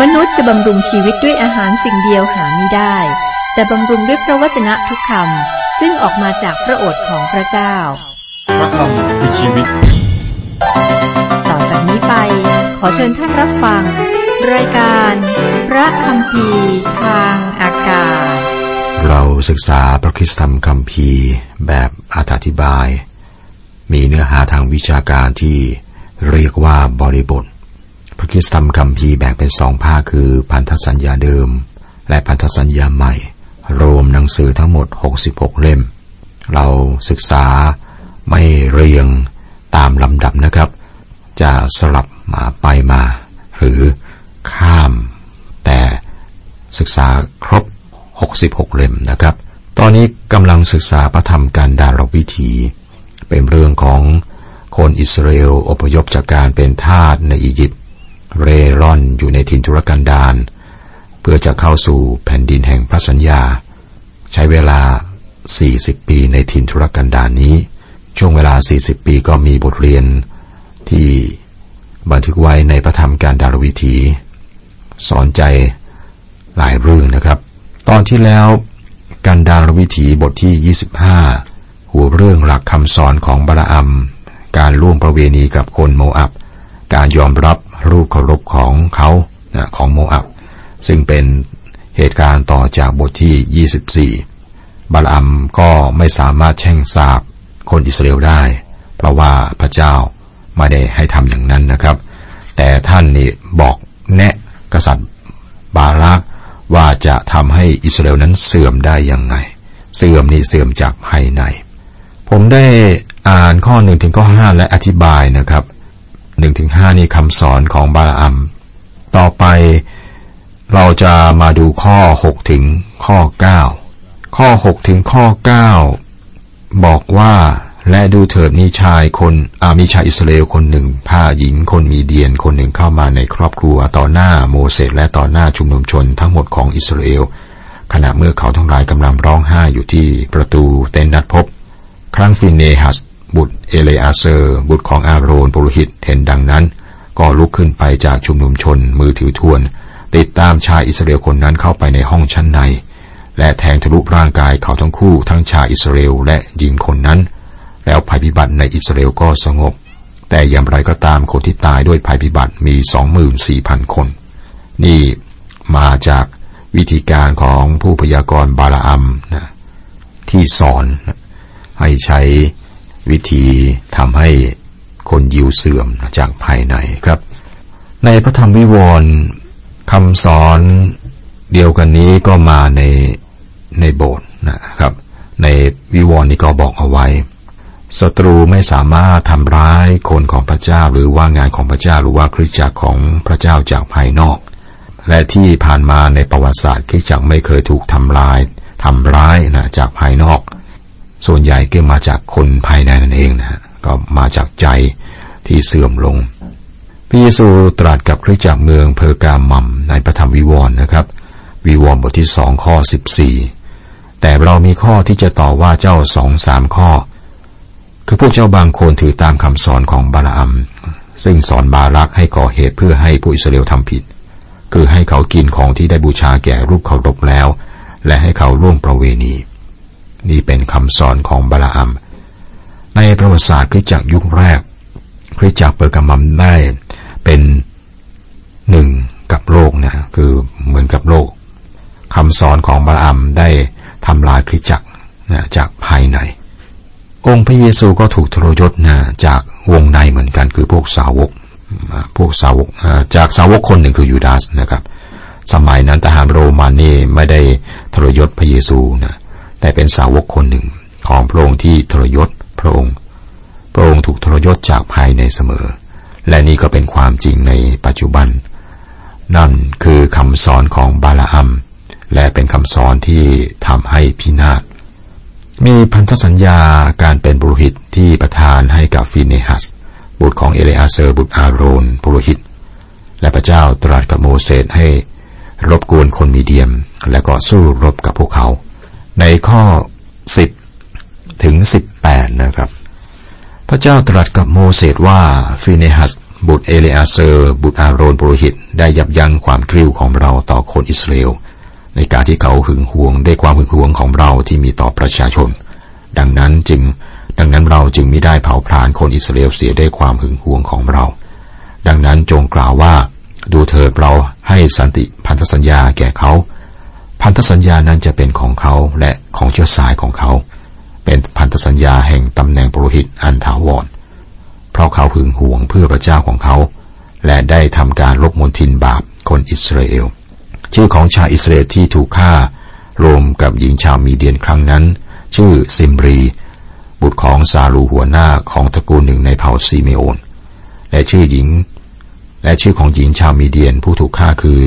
มนุษย์จะบำรุงชีวิตด้วยอาหารสิ่งเดียวหาไม่ได้แต่บำรุงด้วยพระวจนะทุกคำซึ่งออกมาจากพระโอษฐ์ของพระเจ้าพระคำคือชีวิตต่อจากนี้ไปขอเชิญท่านรับฟังรายการพระคัมภีร์ทางอากาศเราศึกษาพระคริสตธรรมคัมภีร์แบบอธิบายมีเนื้อหาทางวิชาการที่เรียกว่าบริบทพระคริสตธรรมคัมภีร์แบ่งเป็น2ภาคคือพันธสัญญาเดิมและพันธสัญญาใหม่รวมหนังสือทั้งหมด66เล่มเราศึกษาไม่เรียงตามลำดับนะครับจะสลับมาไปมาหรือข้ามแต่ศึกษาครบ66เล่มนะครับตอนนี้กำลังศึกษาพระธรรมการดารวิถีเป็นเรื่องของคนอิสราเอลอพยพจากการเป็นทาสในอียิปต์เร่ร่อนอยู่ในถิ่นทุรกันดารเพื่อจะเข้าสู่แผ่นดินแห่งพระสัญญาใช้เวลา40ปีในถิ่นทุรกันดารนี้ช่วงเวลา40ปีก็มีบทเรียนที่บันทึกไว้ในพระธรรมการดารวิถีสอนใจหลายเรื่องนะครับตอนที่แล้วการดารวิถีบทที่25หัวเรื่องหลักคำสอนของบาลอัมการร่วมประเวณีกับคนโมอับการยอมรับรูปเคารพของเขาของโมอับซึ่งเป็นเหตุการณ์ต่อจากบทที่24บาลอัมก็ไม่สามารถแช่งสาปคนอิสราเอลได้เพราะว่าพระเจ้าไม่ได้ให้ทำอย่างนั้นนะครับแต่ท่านนี่บอกแนะกษัตริย์บารักว่าจะทำให้อิสราเอลนั้นเสื่อมได้ยังไงเสื่อมนี่เสื่อมจากภายในผมได้อ่านข้อ1ถึงข้อ5และอธิบายนะครับ1ถึง5นี่คำสอนของบาลอัมต่อไปเราจะมาดูข้อ6ถึงข้อ9ข้อ6ถึงข้อ9บอกว่าและดูเถิดมีชายคนมีชายอิสราเอลคนหนึ่งพาหญิงคนมีเดียนคนหนึ่งเข้ามาในครอบครัวต่อหน้าโมเสสและต่อหน้าชุมนุมชนทั้งหมดของอิสราเอลขณะเมื่อเขาทั้งหลายกำลังร้องไห้อยู่ที่ประตูเต็นท์นัดพบครั้งฟินเนหัสบุตรเอเลอาเซอร์บุตรของอาโรนปุโรหิตเห็นดังนั้นก็ลุกขึ้นไปจากชุมนุมชนมือถือทวนติดตามชายอิสราเอลคนนั้นเข้าไปในห้องชั้นในและแทงทะลุร่างกายเขาทั้งคู่ทั้งชายอิสราเอลและหญิงคนนั้นแล้วภัยพิบัติในอิสราเอลก็สงบแต่อย่างไรก็ตามคนที่ตายด้วยภัยพิบัติมี 24,000 คนนี่มาจากวิธีการของผู้พยากรณ์บาลอัมนะที่สอนให้ใช้วิธีทำให้คนยิวเสื่อมจากภายในครับในพระธรรมวิวรณ์คำสอนเดียวกันนี้ก็มาในโบสถ์นะครับในวิวรณ์นี้ก็บอกเอาไว้ศัตรูไม่สามารถทำร้ายคนของพระเจ้าหรือว่างานของพระเจ้าหรือว่าคริสตจักรของพระเจ้าจากภายนอกและที่ผ่านมาในประวัติศาสตร์คริสตจักรไม่เคยถูกทำร้ายจากภายนอกส่วนใหญ่ก็มาจากคนภายในนั่นเองนะก็มาจากใจที่เสื่อมลงพระเยซูตรัสกับคริสตจักรเมืองเพอร์กามัมในพระธรรมวิวรณ์นะครับวิวรณ์บทที่2ข้อ14แต่เรามีข้อที่จะต่อว่าเจ้า 2-3 ข้อคือพวกเจ้าบางคนถือตามคำสอนของบาลอัมซึ่งสอนบารักให้ก่อเหตุเพื่อให้ผู้อิสราเอลทำผิดคือให้เขากินของที่ได้บูชาแก่รูปเคารพแล้วและให้เขาร่วมประเวณีนี่เป็นคำสอนของบาลอัมในประวัติศาสตร์คริสตจักรยุคแรกคริสตจักรเปอร์กามัมได้เป็นหนึ่งกับโลกนะคือเหมือนกับโลกคำสอนของบาลอัมได้ทำลายคริสตจักรจากภายในองค์พระเยซูก็ถูกทรยศจากวงในเหมือนกันคือพวกสาวกจากสาวกคนหนึ่งคือยูดาสนะครับสมัยนั้นทหารโรมันนี่ไม่ได้ทรยศพระเยซูนะแต่เป็นสาวกคนหนึ่งของพระองค์ที่ทรยศพระองค์ถูกทรยศจากภายในเสมอและนี่ก็เป็นความจริงในปัจจุบันนั่นคือคำสอนของบาลอัมและเป็นคำสอนที่ทำให้พินาศมีพันธสัญญาการเป็นปุโรหิตที่ประทานให้กับฟิเนหัสบุตรของเอเลอาเซอร์บุตรอาโรนปุโรหิตและพระเจ้าตรัสกับโมเสสให้รบกวนคนมีเดียนและก็สู้รบกับพวกเขาในข้อ10ถึง18นะครับพระเจ้าตรัสกับโมเสสว่าฟิเนหัส บุตรเอเลอาเซอร์บุตรอาโรนปุโรหิตได้ยับยั้งความกริ้วของเราต่อคนอิสราเอลในการที่เขาหึงหวงด้วยความหึงหวงของเราที่มีต่อประชาชนดังนั้นเราจึงมิได้เผาผลาญคนอิสราเอลเสียด้วยความหึงหวงของเราดังนั้นจงกล่าวว่าดูเถิดเราให้สันติพันธสัญญาแก่เขาพันธสัญญานั้นจะเป็นของเขาและของเชื้อสายของเขาเป็นพันธสัญญาแห่งตำแหน่งปุโรหิตอันถาวรเพราะเขาหึงหวงเพื่อพระเจ้าของเขาและได้ทำการลบมลทินบาปคนอิสราเอลชื่อของชาวอิสราเอลที่ถูกฆ่ารวมกับหญิงชาวมีเดียนครั้งนั้นชื่อซิมรีบุตรของซาลูหัวหน้าของตระกูลหนึ่งในเผ่าซิเมโอนและชื่อของหญิงชาวมีเดียนผู้ถูกฆ่าคือ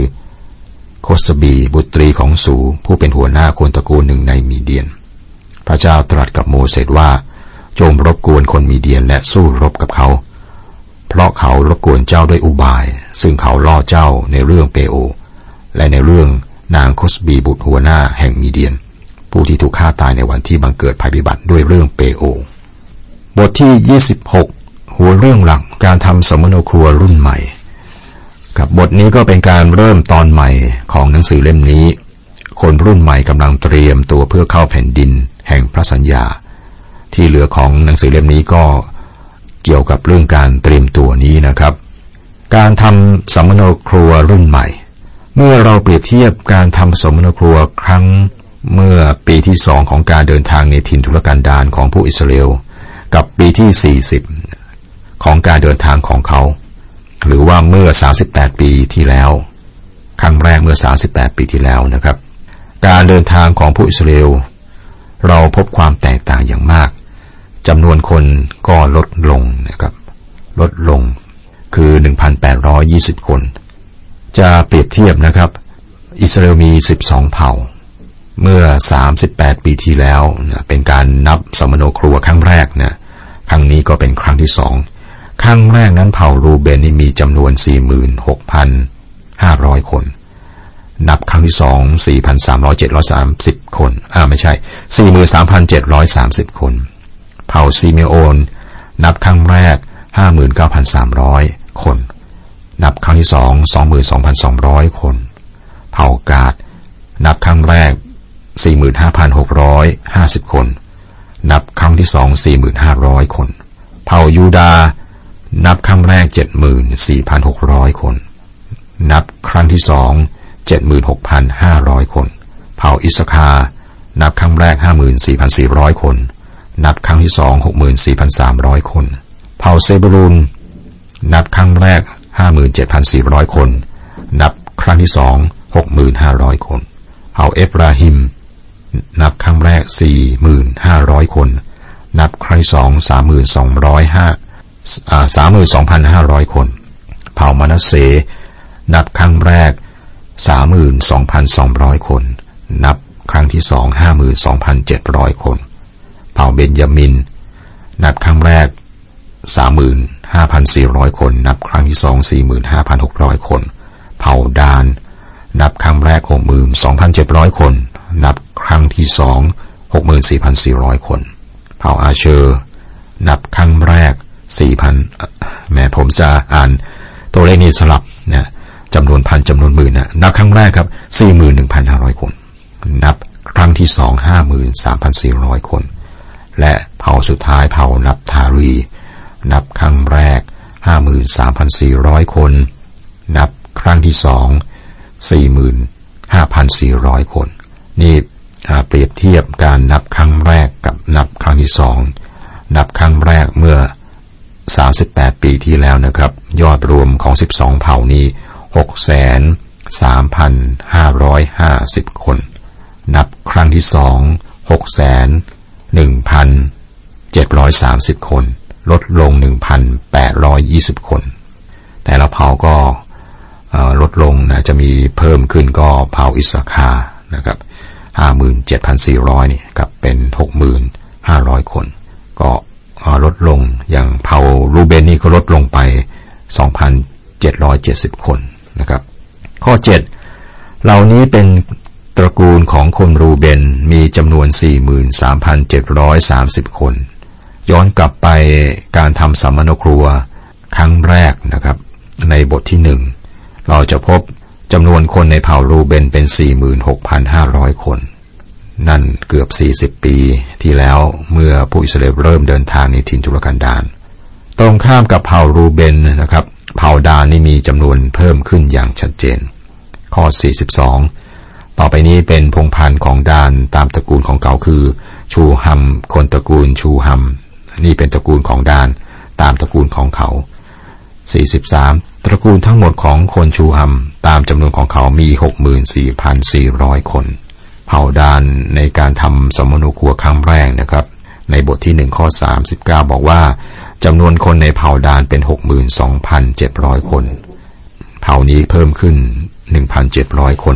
โคสบีบุตรีของสูผู้เป็นหัวหน้าคนตระกูลหนึ่งในมีเดียนพระเจ้าตรัสกับโมเสสว่าจงรบกวนคนมีเดียนและสู้รบกับเขาเพราะเขารบกวนเจ้าด้วยอุบายซึ่งเขาล่อเจ้าในเรื่องเปโอและในเรื่องนางโคสบีบุตรหัวหน้าแห่งมีเดียนผู้ที่ถูกฆ่าตายในวันที่บังเกิดภัยพิบัติด้วยเรื่องเปโอบทที่26หัวเรื่องหลักการทำสมโนครัวรุ่นใหม่กับบทนี้ก็เป็นการเริ่มตอนใหม่ของหนังสือเล่มนี้คนรุ่นใหม่กำลังเตรียมตัวเพื่อเข้าแผ่นดินแห่งพระสัญญาที่เหลือของหนังสือเล่มนี้ก็เกี่ยวกับเรื่องการเตรียมตัวนี้นะครับการทำสมโนครัวรุ่นใหม่เมื่อเราเปรียบเทียบการทำสมโนครัวครั้งเมื่อปีที่2ของการเดินทางในถิ่นทุรกันดารของผู้อิสราเอลกับปีที่40ของการเดินทางของเขาหรือว่าเมื่อ38ปีที่แล้วครั้งแรกเมื่อ38ปีที่แล้วนะครับการเดินทางของผู้อิสราเอลเราพบความแตกต่างอย่างมากจำนวนคนก็ลดลงนะครับลดลงคือ 1,820 คนจะเปรียบเทียบนะครับอิสราเอลมี12เผ่าเมื่อ38ปีที่แล้วนะเป็นการนับสมโนครัวครั้งแรกนะครั้งนี้ก็เป็นครั้งที่2ครั้งแรกนั้นเผ่ารูเบนนี่มีจำนวน 46,500 คนนับครั้งที่2 4,330 คนไม่ใช่ 43,730 คนเผ่าซิเมโอนนับครั้งแรก 59,300 คนนับครั้งที่2 22,200 คนเผ่ากาดนับครั้งแรก 45,650 คนนับครั้งที่2 4,500 คนเผ่ายูดานับครั้งแรก 74,600 คนนับครั้งที่276,500 คนเผ่าอิสคานับครั้งแรก 54,400 คนนับครั้งที่2 64,300 คนเผ่าเซบูลูนนับครั้งแรก 57,400 คนนับครั้งที่2 6,500 คนเผ่าเอฟราฮิมนับครั้งแรก 4,500 คนนับครั้งที่2 32,500 คนเผ่ามานาเสนับครั้งแรก32,200 คนนับครั้งที่2 52,700 คนเผ่าเบนยามินนับครั้งแรก 35,400 คนนับครั้งที่2 45,600 คนเผ่าดานนับครั้งแรก 62,700 คนนับครั้งที่2 64,400 คนเผ่าอาเชอร์นับครั้งแรก 4,000 แม้ผมจะอ่านตัวเลขนี้สลับนะจำนวนพันจำนวนหมื่นนับครั้งแรกครับ 41,500 คนนับครั้งที่2 53,400 คนและเผ่าสุดท้ายเผ่านับทารีนับครั้งแรก 53,400 คนนับครั้งที่2 45,400 คนนี่เปรียบเทียบการนับครั้งแรกกับนับครั้งที่2นับครั้งแรกเมื่อ38ปีที่แล้วนะครับยอดรวมของ12เผ่านี้63,550 คนนับครั้งที่2 61,730 คนลดลง 1,820 คนแต่ละเผ่าก็ลดลงนะจะมีเพิ่มขึ้นก็เผ่าอิสคานะครับ 57,400 นี่กับเป็น 6,500 คนก็ลดลงอย่างเผ่ารูเบนนี่ก็ลดลงไป 2,770 คนนะครับข้อ7เหล่านี้เป็นตระกูลของคนรูเบนมีจำนวน 43,730 คนย้อนกลับไปการทำสัมมโนครัว ครั้งแรกนะครับในบทที่1เราจะพบจำนวนคนในเผ่ารูเบนเป็น 46,500 คนนั่นเกือบ40ปีที่แล้วเมื่อผู้อิสราเอลเริ่มเดินทางในถิ่นทุรกันดารตรงข้ามกับเผ่ารูเบนนะครับเผ่าดานนี่มีจำนวนเพิ่มขึ้นอย่างชัดเจนข้อ42ต่อไปนี้เป็นพงศ์พันธุ์ของดานตามตระกูลของเขาคือชูฮัมคนตระกูลชูฮัมนี่เป็นตระกูลของดานตามตระกูลของเขา43ตระกูลทั้งหมดของคนชูฮัมตามจำนวนของเขามี 64,400 คนเผ่าดานในการทำสมณูครัวครั้งแรกนะครับในบทที่1ข้อ39บอกว่าจำนวนคนในเผ่าดานเป็น 62,700 คนเผ่านี้เพิ่มขึ้น 1,700 คน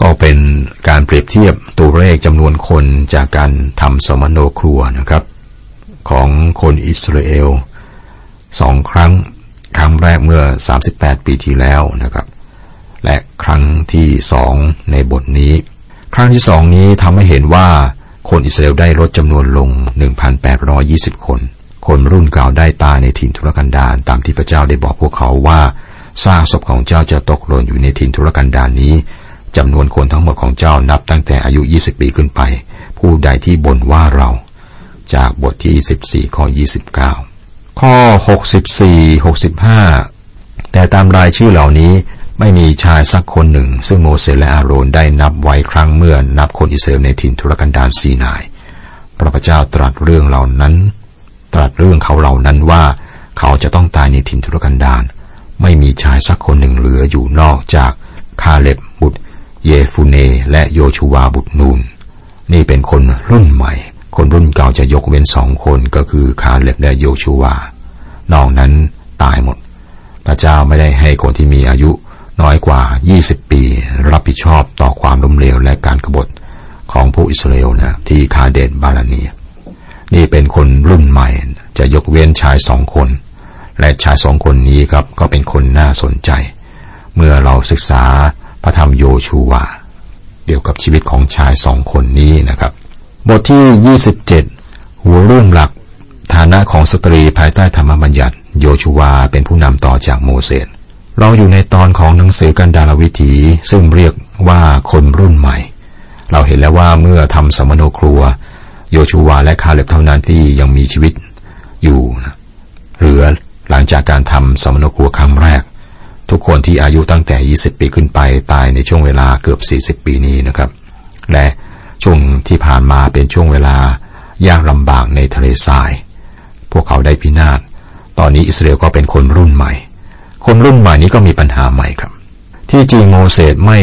ก็เป็นการเปรียบเทียบตัวเลขจำนวนคนจากการทำสมณูครัวนะครับของคนอิสราเอล2ครั้งครั้งแรกเมื่อ38ปีที่แล้วนะครับและครั้งที่2ในบทนี้ครั้งที่2นี้ทำให้เห็นว่าคนอิสราเอลได้ลดจำนวนลง 1,820 คนคนรุ่นเก่าได้ตายในถิ่นทุรกันดารตามที่พระเจ้าได้บอกพวกเขาว่าซากศพของเจ้าจะตกหล่นอยู่ในถิ่นทุรกันดารนี้จำนวนคนทั้งหมดของเจ้านับตั้งแต่อายุ20ปีขึ้นไปผู้ใดที่บ่นว่าเราจากบทที่14ข้อ29ข้อ64 65แต่ตามรายชื่อเหล่านี้ไม่มีชายสักคนหนึ่งซึ่งโมเสสและอาโรนได้นับไว้ครั้งเมื่อนับคนอิสราเอลในถิ่นทุรกันดารซีนายพระเจ้าตรัสเรื่องเขาเหล่านั้นว่าเขาจะต้องตายในถิ่นทุรกันดารไม่มีชายสักคนหนึ่งเหลืออยู่นอกจากคาเลบบุตรเยฟูเนและโยชูวาบุตรนูนนี่เป็นคนรุ่นใหม่คนรุ่นเก่าจะยกเว้น2คนก็คือคาเลบและโยชูวานอกนั้นตายหมดพระเจ้าไม่ได้ให้คนที่มีอายุน้อยกว่า20ปีรับผิดชอบต่อความล้มเหลวและการกบฏของผู้อิสราเอลนะที่คาเดชบาราเนียนี่เป็นคนรุ่นใหม่จะยกเว้นชาย2คนและชาย2คนนี้ครับก็เป็นคนน่าสนใจเมื่อเราศึกษาพระธรรมโยชูวาเกี่ยวกับชีวิตของชาย2คนนี้นะครับบทที่27หัวเรื่องหลักฐานะของสตรีภายใต้ธรรมบัญญัติโยชูวาเป็นผู้นำต่อจากโมเสสเราอยู่ในตอนของหนังสือกันดารวิถีซึ่งเรียกว่าคนรุ่นใหม่เราเห็นแล้วว่าเมื่อทำสมณูครัวโยชูวาและคาเลบเท่านั้นที่ยังมีชีวิตอยู่เหลือหลังจากการทำสมณูครัวครั้งแรกทุกคนที่อายุตั้งแต่20ปีขึ้นไปตายในช่วงเวลาเกือบ40ปีนี้นะครับและช่วงที่ผ่านมาเป็นช่วงเวลายากลำบากในทะเลทรายพวกเขาได้พินาศตอนนี้อิสราเอลก็เป็นคนรุ่นใหม่คนรุ่นใหม่นี้ก็มีปัญหาใหม่ครับที่จริงโมเสสไม่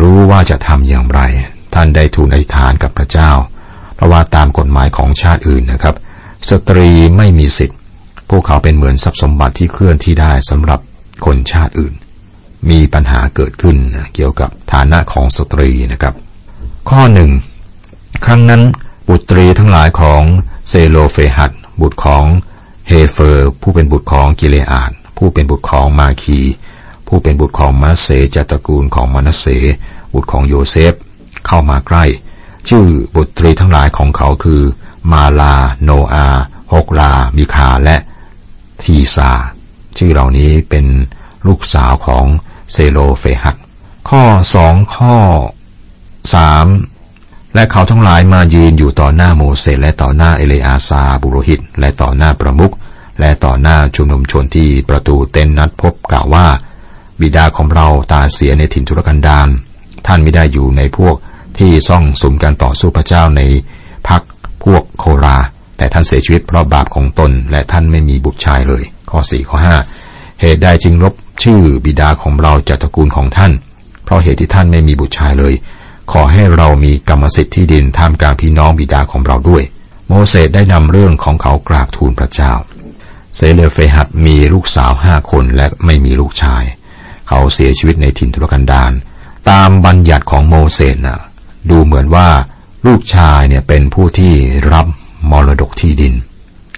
รู้ว่าจะทำอย่างไรท่านได้ทูลอธิษฐานกับพระเจ้าเพราะว่าตามกฎหมายของชาติอื่นนะครับสตรีไม่มีสิทธิ์พวกเขาเป็นเหมือนทรัพย์สมบัติที่เคลื่อนที่ได้สำหรับคนชาติอื่นมีปัญหาเกิดขึ้นเกี่ยวกับฐานะของสตรีนะครับข้อ1ครั้งนั้นบุตรีทั้งหลายของเซโลเฟหัดบุตรของเฮเฟอร์ผู้เป็นบุตรของกิเลอาดผู้เป็นบุตรของมาคีผู้เป็นบุตรของมนัสเสจากตระกูลของมนัสเสบุตรของโยเซฟเข้ามาใกล้ชื่อบุตรีทั้งหลายของเขาคือมาลาโนอาฮกลามิคาและทีซาชื่อเหล่านี้เป็นลูกสาวของเซโลเฟหัดข้อ2ข้อ3และเขาทั้งหลายมายืนอยู่ต่อหน้าโมเสสและต่อหน้าเอเลอาซาบุโรหิตและต่อหน้าประมุขและต่อหน้าชุมนุมชนที่ประตูเต็นท์นัดพบกล่าวว่าบิดาของเราตายเสียในถิ่นทุรกันดารท่านไม่ได้อยู่ในพวกที่ซ่องสุมกันต่อสู้พระเจ้าในพรรคพวกโคราแต่ท่านเสียชีวิตเพราะบาปของตนและท่านไม่มีบุตรชายเลยข้อ4ข้อ5เหตุใดจึงลบชื่อบิดาของเราจากตระกูลของท่านเพราะเหตุที่ท่านไม่มีบุตรชายเลยขอให้เรามีกรรมสิทธิ์ที่ดินท่ามกลางพี่น้องบิดาของเราด้วยโมเสสได้นำเรื่องของเขากราบทูลพระเจ้าเซเลเฟหัดมีลูกสาว5คนและไม่มีลูกชายเขาเสียชีวิตในถิ่นทุรกันดารตามบัญญัติของโมเสสนะดูเหมือนว่าลูกชายเนี่ยเป็นผู้ที่รับมรดกที่ดิน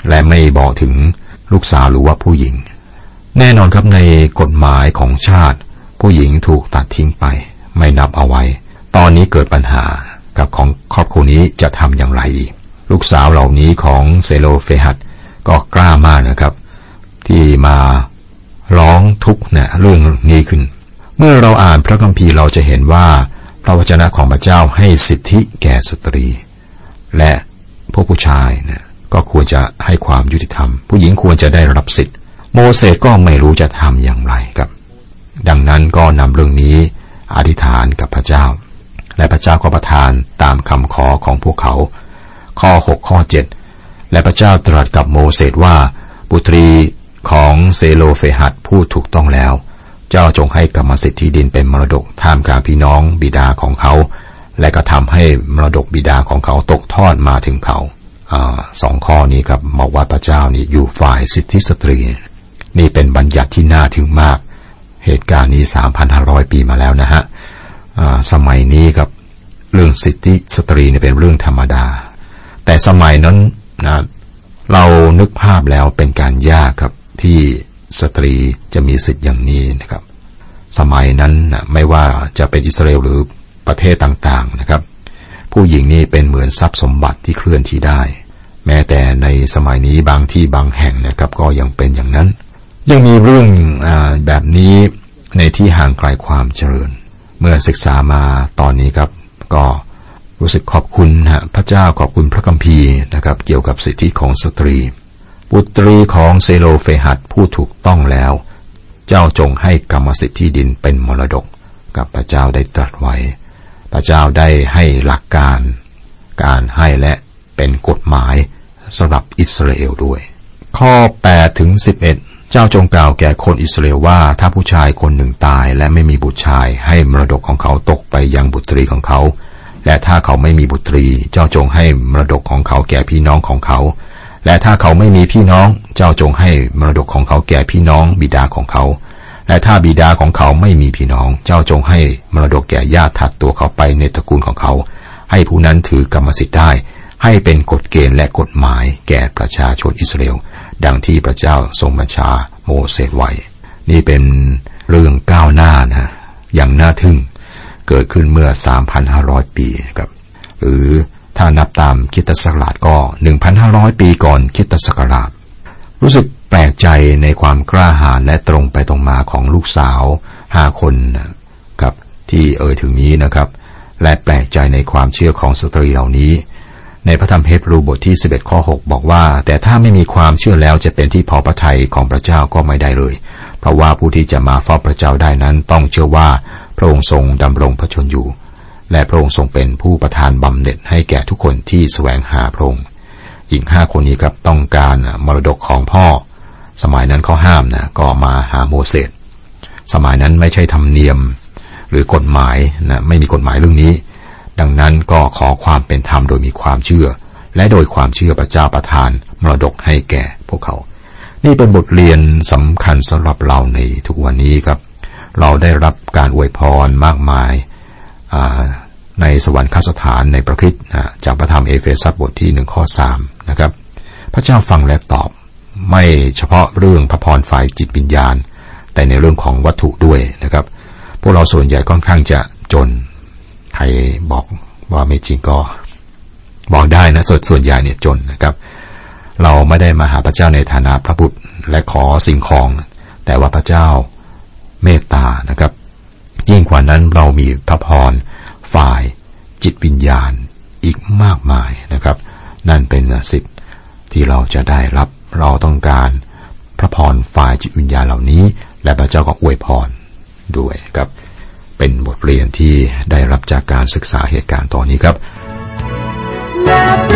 และไม่บอกถึงลูกสาวหรือว่าผู้หญิงแน่นอนครับในกฎหมายของชาติผู้หญิงถูกตัดทิ้งไปไม่นับเอาไว้ตอนนี้เกิดปัญหากับของครอบครัวนี้จะทำอย่างไรอีกลูกสาวเหล่านี้ของเซโลเฟหัดก็กล้ามากนะครับ ที่มาร้องทุกข์เนี่ยเรื่องนี้ขึ้นเมื่อเราอ่านพระคัมภีร์เราจะเห็นว่าพระวจนะของพระเจ้าให้สิทธิแก่สตรีและพวกผู้ชายเนี่ยก็ควรจะให้ความยุติธรรมผู้หญิงควรจะได้รับสิทธิ์โมเสสก็ไม่รู้จะทำอย่างไรครับดังนั้นก็นำเรื่องนี้อธิษฐานกับพระเจ้าและพระเจ้าก็ประทานตามคำขอของพวกเขาข้อ6ข้อ7และพระเจ้าตรัสกับโมเสสว่าบุตรีของเซโลเฟหัดผู้ถูกต้องแล้วเจ้าจงให้กรรมสิทธิ์ที่ดินเป็นมรดกท่ามกลางพี่น้องบิดาของเขาและก็ทำให้มรดกบิดาของเขาตกทอดมาถึงเขาสองข้อนี้ครับบอกว่าพระเจ้านี่อยู่ฝ่ายสิทธิสตรีนี่เป็นบัญญัติที่น่าทึ่งมากเหตุการณ์นี้ 3,500 ปีมาแล้วนะฮะสมัยนี้ครับเรื่องสิทธิสตรีเนี่ยเป็นเรื่องธรรมดาแต่สมัยนั้นนะเรานึกภาพแล้วเป็นการยากครับที่สตรีจะมีสิทธิ์อย่างนี้นะครับสมัยนั้นนะไม่ว่าจะเป็นอิสราเอลหรือประเทศต่างๆนะครับผู้หญิงนี่เป็นเหมือนทรัพย์สมบัติที่เคลื่อนที่ได้แม้แต่ในสมัยนี้บางที่บางแห่งนะครับก็ยังเป็นอย่างนั้นยังมีเรื่องแบบนี้ในที่ห่างไกลความเจริญเมื่อศึกษามาตอนนี้ครับก็รู้สึกขอบคุณนะพระเจ้าขอบคุณพระคัมภีร์นะครับเกี่ยวกับสิทธิของสตรีบุตรีของเซโลเฟหัดผู้ถูกต้องแล้วเจ้าจงให้กรรมสิทธิดินเป็นมรดกกับพระเจ้าได้ตรัสไว้พระเจ้าได้ให้หลักการให้และเป็นกฎหมายสำหรับอิสราเอลด้วยข้อ8ถึง11เจ้าจงกล่าวแก่คนอิสราเอลว่าถ้าผู้ชายคนหนึ่งตายและไม่มีบุตรชายให้มรดกของเขาตกไปยังบุตรีของเขาและถ้าเขาไม่มีบุตรีเจ้าจงให้มรดกของเขาแก่พี่น้องของเขาและถ้าเขาไม่มีพี่น้องเจ้าจงให้มรดกของเขาแก่พี่น้องบิดาของเขาและถ้าบิดาของเขาไม่มีพี่น้องเจ้าจงให้มรดกแก่ญาติถัดตัวเขาไปในตระกูลของเขาให้ผู้นั้นถือกรรมสิทธิ์ได้ให้เป็นกฎเกณฑ์และกฎหมายแก่ประชาชนอิสราเอลดังที่พระเจ้าทรงบัญชาโมเสสไว้นี่เป็นเรื่องก้าวหน้านะอย่างน่าทึ่งเกิดขึ้นเมื่อ 3,500 ปีครับหรือถ้านับตามคริสตศักราชก็ 1,500 ปีก่อนคริสตศักราชรู้สึกแปลกใจในความกล้าหาญและตรงไปตรงมาของลูกสาว5คนครับที่ถึงนี้นะครับและแปลกใจในความเชื่อของสตรีเหล่านี้ในพระธรรมเฮบรูบทที่11ข้อ6บอกว่าแต่ถ้าไม่มีความเชื่อแล้วจะเป็นที่พอพระทัยของพระเจ้าก็ไม่ได้เลยเพราะว่าผู้ที่จะมาเฝ้าพระเจ้าได้นั้นต้องเชื่อว่าพระองค์ทรงดำรงพระชนอยู่และพระองค์ทรงเป็นผู้ประทานบำเหน็จให้แก่ทุกคนที่แสวงหาพระองค์หญิง5คนนี้ครับต้องการมรดกของพ่อสมัยนั้นเขาห้ามนะก็มาหาโมเสสสมัยนั้นไม่ใช่ธรรมเนียมหรือกฎหมายนะไม่มีกฎหมายเรื่องนี้ดังนั้นก็ขอความเป็นธรรมโดยมีความเชื่อและโดยความเชื่อพระเจ้าประทานมรดกให้แก่พวกเขานี่เป็นบทเรียนสำคัญสำหรับเราในทุกวันนี้ครับเราได้รับการอวยพรมากมายในสวรรคสถานในพระคริสต์จากพระธรรมเอเฟซัสบทที่1ข้อ3นะครับพระเจ้าฟังและตอบไม่เฉพาะเรื่องพระพรฝ่ายจิตวิญญาณแต่ในเรื่องของวัตถุด้วยนะครับพวกเราส่วนใหญ่ค่อนข้างจะจนใครบอกว่าไม่จริงก็บอกได้นะส่วนใหญ่เนี่ยจนนะครับเราไม่ได้มาหาพระเจ้าในฐานะพระบุตรและขอสิ่งของแต่ว่าพระเจ้าเมตตานะครับยิ่งกว่านั้นเรามีพระพรฝ่ายจิตวิญญาณอีกมากมายนะครับนั่นเป็นสิทธิ์ที่เราจะได้รับเราต้องการพระพรฝ่ายจิตวิญญาณเหล่านี้และพระเจ้าก็อวยพรด้วยครับเป็นบทเรียนที่ได้รับจากการศึกษาเหตุการณ์ตอนนี้ครับ